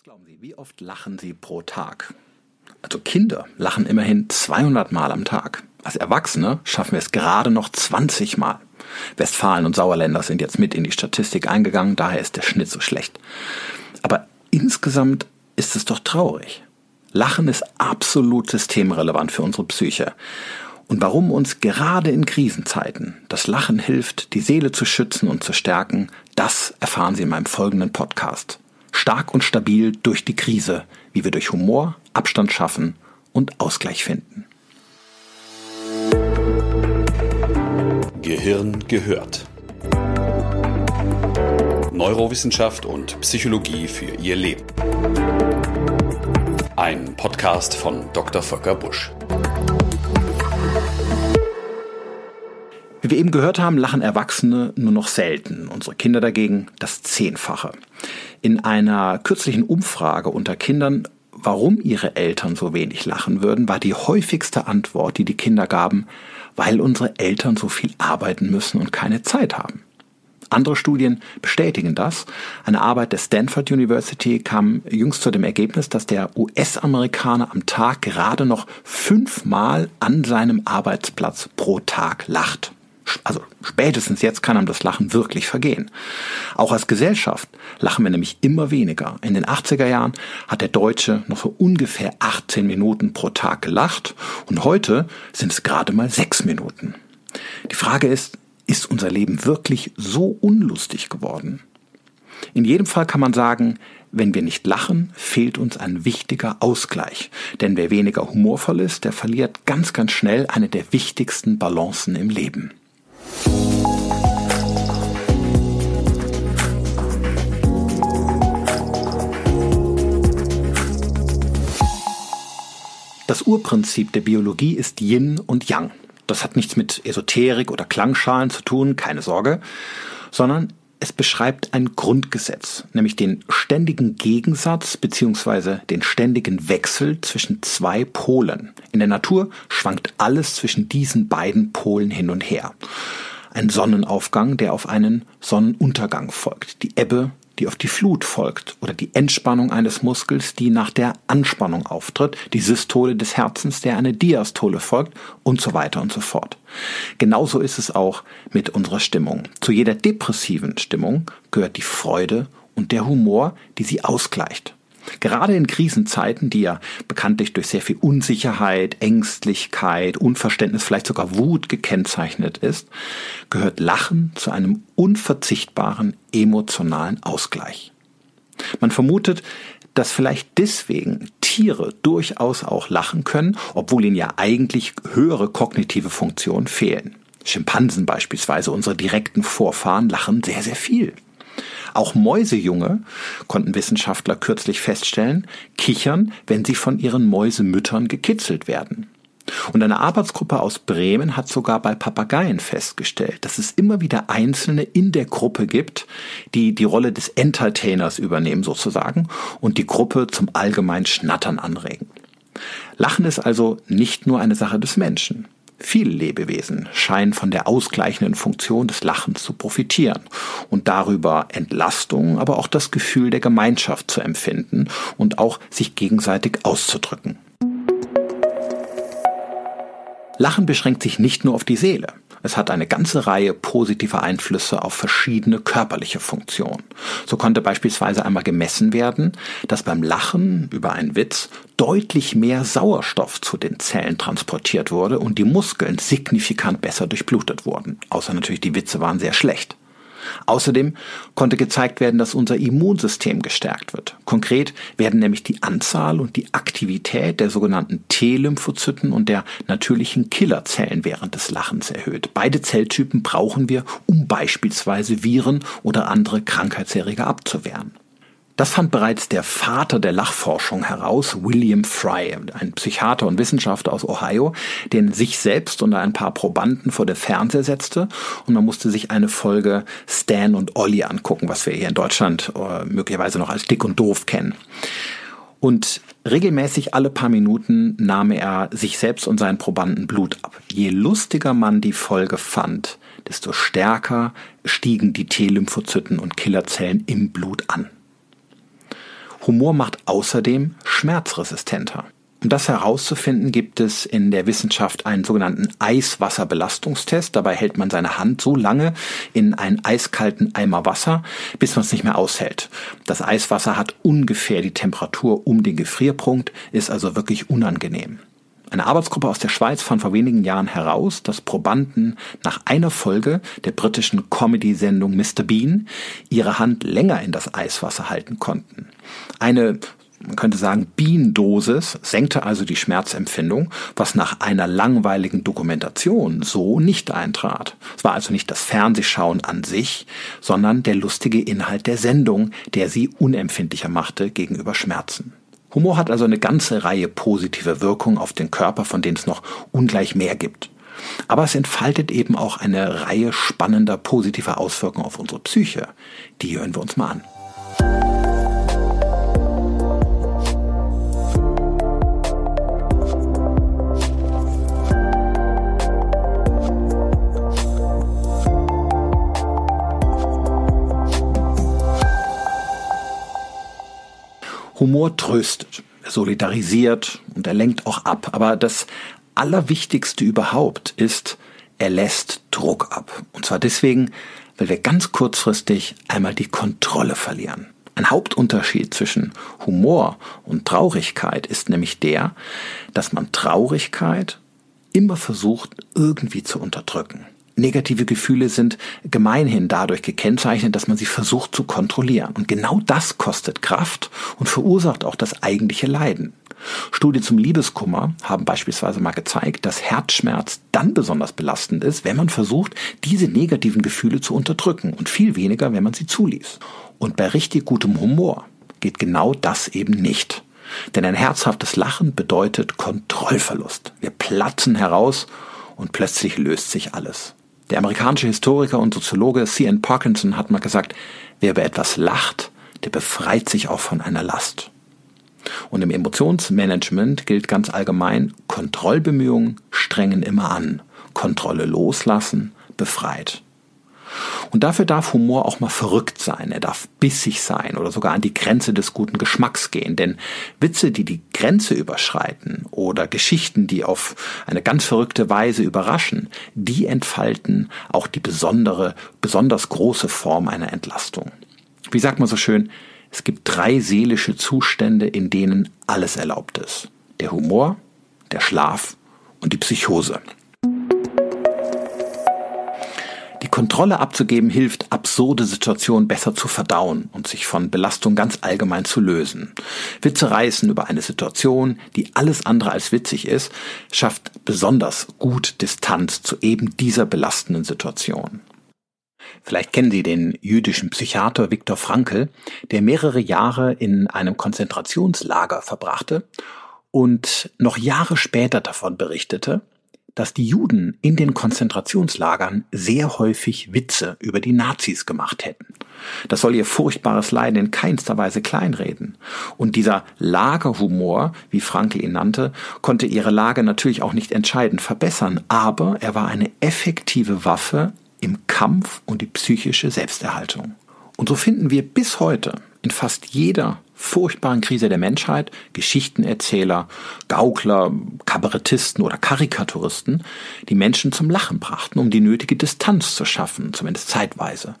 Was glauben Sie, wie oft lachen Sie pro Tag? Also Kinder lachen immerhin 200 Mal am Tag. Als Erwachsene schaffen wir es gerade noch 20 Mal. Westfalen und Sauerländer sind jetzt mit in die Statistik eingegangen, daher ist der Schnitt so schlecht. Aber insgesamt ist es doch traurig. Lachen ist absolut systemrelevant für unsere Psyche. Und warum uns gerade in Krisenzeiten das Lachen hilft, die Seele zu schützen und zu stärken, das erfahren Sie in meinem folgenden Podcast. Stark und stabil durch die Krise, wie wir durch Humor Abstand schaffen und Ausgleich finden. Gehirn gehört. Neurowissenschaft und Psychologie für Ihr Leben. Ein Podcast von Dr. Volker Busch. Wie wir eben gehört haben, lachen Erwachsene nur noch selten, unsere Kinder dagegen das 10-fache. In einer kürzlichen Umfrage unter Kindern, warum ihre Eltern so wenig lachen würden, war die häufigste Antwort, die die Kinder gaben, weil unsere Eltern so viel arbeiten müssen und keine Zeit haben. Andere Studien bestätigen das. Eine Arbeit der Stanford University kam jüngst zu dem Ergebnis, dass der US-Amerikaner am Tag gerade noch 5 Mal an seinem Arbeitsplatz pro Tag lacht. Also spätestens jetzt kann einem das Lachen wirklich vergehen. Auch als Gesellschaft lachen wir nämlich immer weniger. In den 80er Jahren hat der Deutsche noch so ungefähr 18 Minuten pro Tag gelacht und heute sind es gerade mal 6 Minuten. Die Frage ist unser Leben wirklich so unlustig geworden? In jedem Fall kann man sagen, wenn wir nicht lachen, fehlt uns ein wichtiger Ausgleich. Denn wer weniger humorvoll ist, der verliert ganz, ganz schnell eine der wichtigsten Balancen im Leben. Das Urprinzip der Biologie ist Yin und Yang. Das hat nichts mit Esoterik oder Klangschalen zu tun, keine Sorge, sondern es beschreibt ein Grundgesetz, nämlich den ständigen Gegensatz bzw. den ständigen Wechsel zwischen 2 Polen. In der Natur schwankt alles zwischen diesen beiden Polen hin und her. Ein Sonnenaufgang, der auf einen Sonnenuntergang folgt. Die Ebbe, die auf die Flut folgt. Oder die Entspannung eines Muskels, die nach der Anspannung auftritt. Die Systole des Herzens, der eine Diastole folgt. Und so weiter und so fort. Genauso ist es auch mit unserer Stimmung. Zu jeder depressiven Stimmung gehört die Freude und der Humor, die sie ausgleicht. Gerade in Krisenzeiten, die ja bekanntlich durch sehr viel Unsicherheit, Ängstlichkeit, Unverständnis, vielleicht sogar Wut gekennzeichnet ist, gehört Lachen zu einem unverzichtbaren emotionalen Ausgleich. Man vermutet, dass vielleicht deswegen Tiere durchaus auch lachen können, obwohl ihnen ja eigentlich höhere kognitive Funktionen fehlen. Schimpansen beispielsweise, unsere direkten Vorfahren, lachen sehr, sehr viel. Auch Mäusejunge, konnten Wissenschaftler kürzlich feststellen, kichern, wenn sie von ihren Mäusemüttern gekitzelt werden. Und eine Arbeitsgruppe aus Bremen hat sogar bei Papageien festgestellt, dass es immer wieder Einzelne in der Gruppe gibt, die die Rolle des Entertainers übernehmen sozusagen und die Gruppe zum allgemeinen Schnattern anregen. Lachen ist also nicht nur eine Sache des Menschen. Viele Lebewesen scheinen von der ausgleichenden Funktion des Lachens zu profitieren und darüber Entlastung, aber auch das Gefühl der Gemeinschaft zu empfinden und auch sich gegenseitig auszudrücken. Lachen beschränkt sich nicht nur auf die Seele. Es hat eine ganze Reihe positiver Einflüsse auf verschiedene körperliche Funktionen. So konnte beispielsweise einmal gemessen werden, dass beim Lachen über einen Witz deutlich mehr Sauerstoff zu den Zellen transportiert wurde und die Muskeln signifikant besser durchblutet wurden. Außer natürlich, die Witze waren sehr schlecht. Außerdem konnte gezeigt werden, dass unser Immunsystem gestärkt wird. Konkret werden nämlich die Anzahl und die Aktivität der sogenannten T-Lymphozyten und der natürlichen Killerzellen während des Lachens erhöht. Beide Zelltypen brauchen wir, um beispielsweise Viren oder andere Krankheitserreger abzuwehren. Das fand bereits der Vater der Lachforschung heraus, William Fry, ein Psychiater und Wissenschaftler aus Ohio, den sich selbst und ein paar Probanden vor den Fernseher setzte und man musste sich eine Folge Stan und Ollie angucken, was wir hier in Deutschland möglicherweise noch als Dick und Doof kennen. Und regelmäßig alle paar Minuten nahm er sich selbst und seinen Probanden Blut ab. Je lustiger man die Folge fand, desto stärker stiegen die T-Lymphozyten und Killerzellen im Blut an. Humor macht außerdem schmerzresistenter. Um das herauszufinden, gibt es in der Wissenschaft einen sogenannten Eiswasserbelastungstest. Dabei hält man seine Hand so lange in einen eiskalten Eimer Wasser, bis man es nicht mehr aushält. Das Eiswasser hat ungefähr die Temperatur um den Gefrierpunkt, ist also wirklich unangenehm. Eine Arbeitsgruppe aus der Schweiz fand vor wenigen Jahren heraus, dass Probanden nach einer Folge der britischen Comedy-Sendung Mr. Bean ihre Hand länger in das Eiswasser halten konnten. Eine, man könnte sagen, Bean-Dosis senkte also die Schmerzempfindung, was nach einer langweiligen Dokumentation so nicht eintrat. Es war also nicht das Fernsehschauen an sich, sondern der lustige Inhalt der Sendung, der sie unempfindlicher machte gegenüber Schmerzen. Humor hat also eine ganze Reihe positiver Wirkungen auf den Körper, von denen es noch ungleich mehr gibt. Aber es entfaltet eben auch eine Reihe spannender, positiver Auswirkungen auf unsere Psyche. Die hören wir uns mal an. Humor tröstet, er solidarisiert und er lenkt auch ab. Aber das Allerwichtigste überhaupt ist, er lässt Druck ab. Und zwar deswegen, weil wir ganz kurzfristig einmal die Kontrolle verlieren. Ein Hauptunterschied zwischen Humor und Traurigkeit ist nämlich der, dass man Traurigkeit immer versucht, irgendwie zu unterdrücken. Negative Gefühle sind gemeinhin dadurch gekennzeichnet, dass man sie versucht zu kontrollieren. Und genau das kostet Kraft und verursacht auch das eigentliche Leiden. Studien zum Liebeskummer haben beispielsweise mal gezeigt, dass Herzschmerz dann besonders belastend ist, wenn man versucht, diese negativen Gefühle zu unterdrücken und viel weniger, wenn man sie zuließ. Und bei richtig gutem Humor geht genau das eben nicht. Denn ein herzhaftes Lachen bedeutet Kontrollverlust. Wir platzen heraus und plötzlich löst sich alles. Der amerikanische Historiker und Soziologe C.N. Parkinson hat mal gesagt, wer über etwas lacht, der befreit sich auch von einer Last. Und im Emotionsmanagement gilt ganz allgemein, Kontrollbemühungen strengen immer an. Kontrolle loslassen, befreit. Und dafür darf Humor auch mal verrückt sein, er darf bissig sein oder sogar an die Grenze des guten Geschmacks gehen. Denn Witze, die die Grenze überschreiten oder Geschichten, die auf eine ganz verrückte Weise überraschen, die entfalten auch die besonders große Form einer Entlastung. Wie sagt man so schön, es gibt 3 seelische Zustände, in denen alles erlaubt ist. Der Humor, der Schlaf und die Psychose. Kontrolle abzugeben hilft, absurde Situationen besser zu verdauen und sich von Belastung ganz allgemein zu lösen. Witze reißen über eine Situation, die alles andere als witzig ist, schafft besonders gut Distanz zu eben dieser belastenden Situation. Vielleicht kennen Sie den jüdischen Psychiater Viktor Frankl, der mehrere Jahre in einem Konzentrationslager verbrachte und noch Jahre später davon berichtete, dass die Juden in den Konzentrationslagern sehr häufig Witze über die Nazis gemacht hätten. Das soll ihr furchtbares Leiden in keinster Weise kleinreden. Und dieser Lagerhumor, wie Frankl ihn nannte, konnte ihre Lage natürlich auch nicht entscheidend verbessern, aber er war eine effektive Waffe im Kampf um die psychische Selbsterhaltung. Und so finden wir bis heute in fast jeder furchtbaren Krise der Menschheit Geschichtenerzähler, Gaukler, Kabarettisten oder Karikaturisten, die Menschen zum Lachen brachten, um die nötige Distanz zu schaffen, zumindest zeitweise.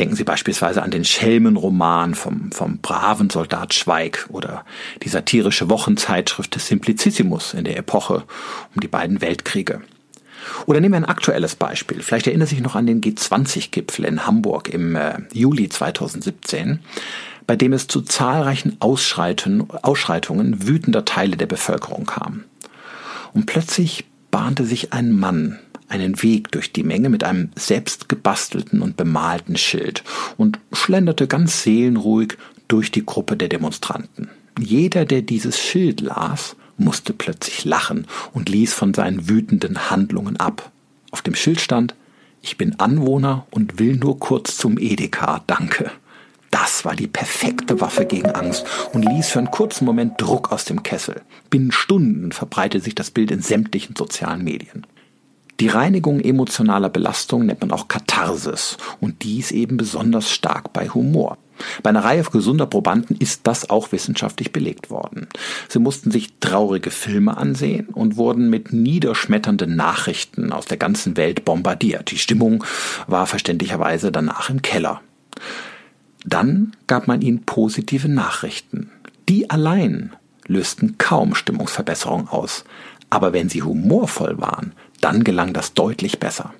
Denken Sie beispielsweise an den Schelmenroman vom braven Soldat Schweik oder die satirische Wochenzeitschrift des Simplicissimus in der Epoche um die beiden Weltkriege. Oder nehmen wir ein aktuelles Beispiel. Vielleicht erinnern Sie sich noch an den G20-Gipfel in Hamburg im Juli 2017, bei dem es zu zahlreichen Ausschreitungen wütender Teile der Bevölkerung kam. Und plötzlich bahnte sich ein Mann einen Weg durch die Menge mit einem selbst gebastelten und bemalten Schild und schlenderte ganz seelenruhig durch die Gruppe der Demonstranten. Jeder, der dieses Schild las, musste plötzlich lachen und ließ von seinen wütenden Handlungen ab. Auf dem Schild stand: Ich bin Anwohner und will nur kurz zum Edeka, danke. Das war die perfekte Waffe gegen Angst und ließ für einen kurzen Moment Druck aus dem Kessel. Binnen Stunden verbreitete sich das Bild in sämtlichen sozialen Medien. Die Reinigung emotionaler Belastung nennt man auch Katharsis und dies eben besonders stark bei Humor. Bei einer Reihe gesunder Probanden ist das auch wissenschaftlich belegt worden. Sie mussten sich traurige Filme ansehen und wurden mit niederschmetternden Nachrichten aus der ganzen Welt bombardiert. Die Stimmung war verständlicherweise danach im Keller. Dann gab man ihnen positive Nachrichten. Die allein lösten kaum Stimmungsverbesserung aus. Aber wenn sie humorvoll waren, dann gelang das deutlich besser.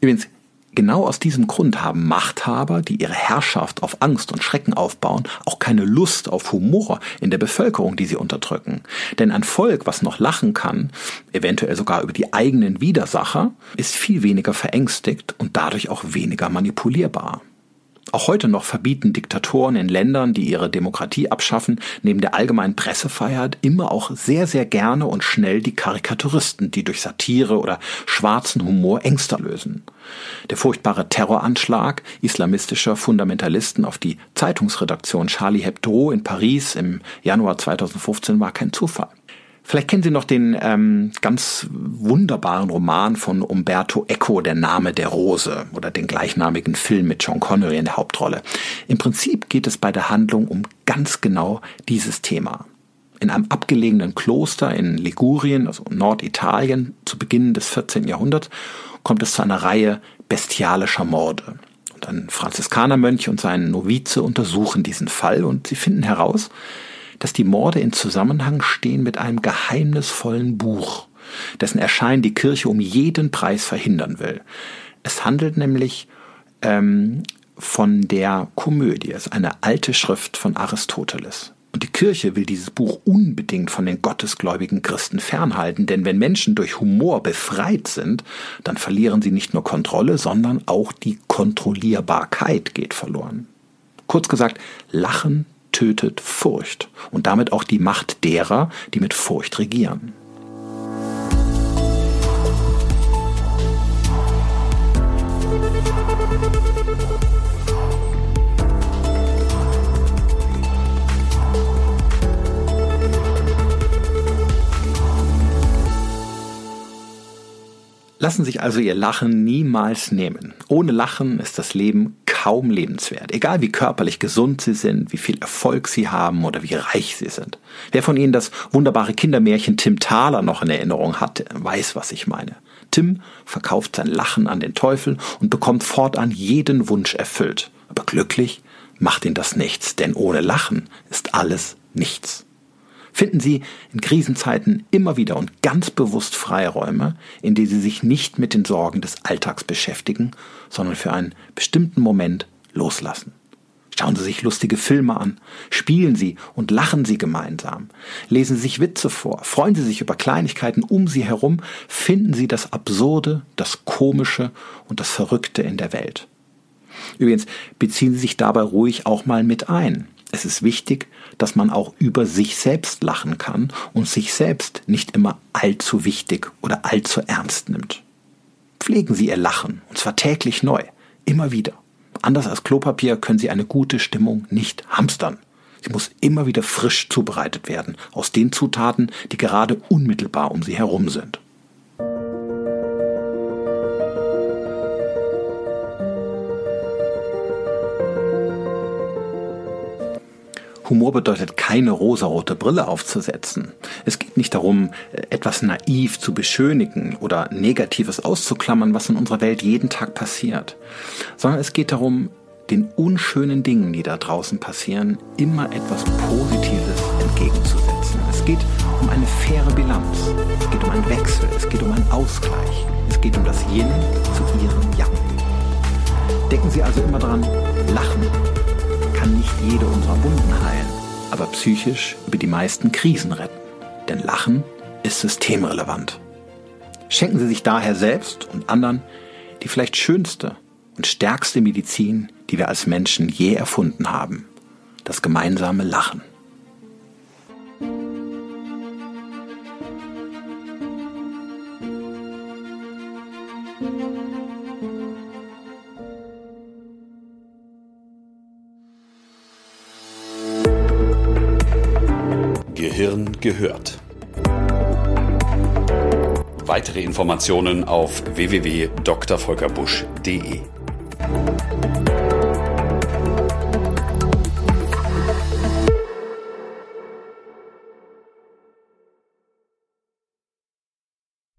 Übrigens, genau aus diesem Grund haben Machthaber, die ihre Herrschaft auf Angst und Schrecken aufbauen, auch keine Lust auf Humor in der Bevölkerung, die sie unterdrücken. Denn ein Volk, was noch lachen kann, eventuell sogar über die eigenen Widersacher, ist viel weniger verängstigt und dadurch auch weniger manipulierbar. Auch heute noch verbieten Diktatoren in Ländern, die ihre Demokratie abschaffen, neben der allgemeinen Pressefreiheit immer auch sehr, sehr gerne und schnell die Karikaturisten, die durch Satire oder schwarzen Humor Ängste lösen. Der furchtbare Terroranschlag islamistischer Fundamentalisten auf die Zeitungsredaktion Charlie Hebdo in Paris im Januar 2015 war kein Zufall. Vielleicht kennen Sie noch den ganz wunderbaren Roman von Umberto Eco, Der Name der Rose, oder den gleichnamigen Film mit Sean Connery in der Hauptrolle. Im Prinzip geht es bei der Handlung um ganz genau dieses Thema. In einem abgelegenen Kloster in Ligurien, also Norditalien, zu Beginn des 14. Jahrhunderts, kommt es zu einer Reihe bestialischer Morde. Und ein Franziskanermönch und sein Novize untersuchen diesen Fall und sie finden heraus, dass die Morde in Zusammenhang stehen mit einem geheimnisvollen Buch, dessen Erscheinen die Kirche um jeden Preis verhindern will. Es handelt nämlich von der Komödie, es ist eine alte Schrift von Aristoteles. Und die Kirche will dieses Buch unbedingt von den gottesgläubigen Christen fernhalten, denn wenn Menschen durch Humor befreit sind, dann verlieren sie nicht nur Kontrolle, sondern auch die Kontrollierbarkeit geht verloren. Kurz gesagt, Lachen tötet Furcht und damit auch die Macht derer, die mit Furcht regieren. Lassen sich also Ihr Lachen niemals nehmen. Ohne Lachen ist das Leben kaum lebenswert. Egal wie körperlich gesund Sie sind, wie viel Erfolg Sie haben oder wie reich Sie sind. Wer von Ihnen das wunderbare Kindermärchen Tim Thaler noch in Erinnerung hat, weiß, was ich meine. Tim verkauft sein Lachen an den Teufel und bekommt fortan jeden Wunsch erfüllt. Aber glücklich macht ihn das nichts, denn ohne Lachen ist alles nichts. Finden Sie in Krisenzeiten immer wieder und ganz bewusst Freiräume, in denen Sie sich nicht mit den Sorgen des Alltags beschäftigen, sondern für einen bestimmten Moment loslassen. Schauen Sie sich lustige Filme an, spielen Sie und lachen Sie gemeinsam, lesen Sie sich Witze vor, freuen Sie sich über Kleinigkeiten um Sie herum, finden Sie das Absurde, das Komische und das Verrückte in der Welt. Übrigens, beziehen Sie sich dabei ruhig auch mal mit ein. Es ist wichtig, dass man auch über sich selbst lachen kann und sich selbst nicht immer allzu wichtig oder allzu ernst nimmt. Pflegen Sie Ihr Lachen, und zwar täglich neu, immer wieder. Anders als Klopapier können Sie eine gute Stimmung nicht hamstern. Sie muss immer wieder frisch zubereitet werden, aus den Zutaten, die gerade unmittelbar um Sie herum sind. Humor bedeutet, keine rosarote Brille aufzusetzen. Es geht nicht darum, etwas naiv zu beschönigen oder Negatives auszuklammern, was in unserer Welt jeden Tag passiert. Sondern es geht darum, den unschönen Dingen, die da draußen passieren, immer etwas Positives entgegenzusetzen. Es geht um eine faire Bilanz. Es geht um einen Wechsel. Es geht um einen Ausgleich. Es geht um das Yin zu Ihrem Yang. Denken Sie also immer dran, lachen kann nicht jede unserer Wunden heilen, aber psychisch über die meisten Krisen retten. Denn Lachen ist systemrelevant. Schenken Sie sich daher selbst und anderen die vielleicht schönste und stärkste Medizin, die wir als Menschen je erfunden haben: das gemeinsame Lachen. Gehirn gehört. Weitere Informationen auf www.drvolkerbusch.de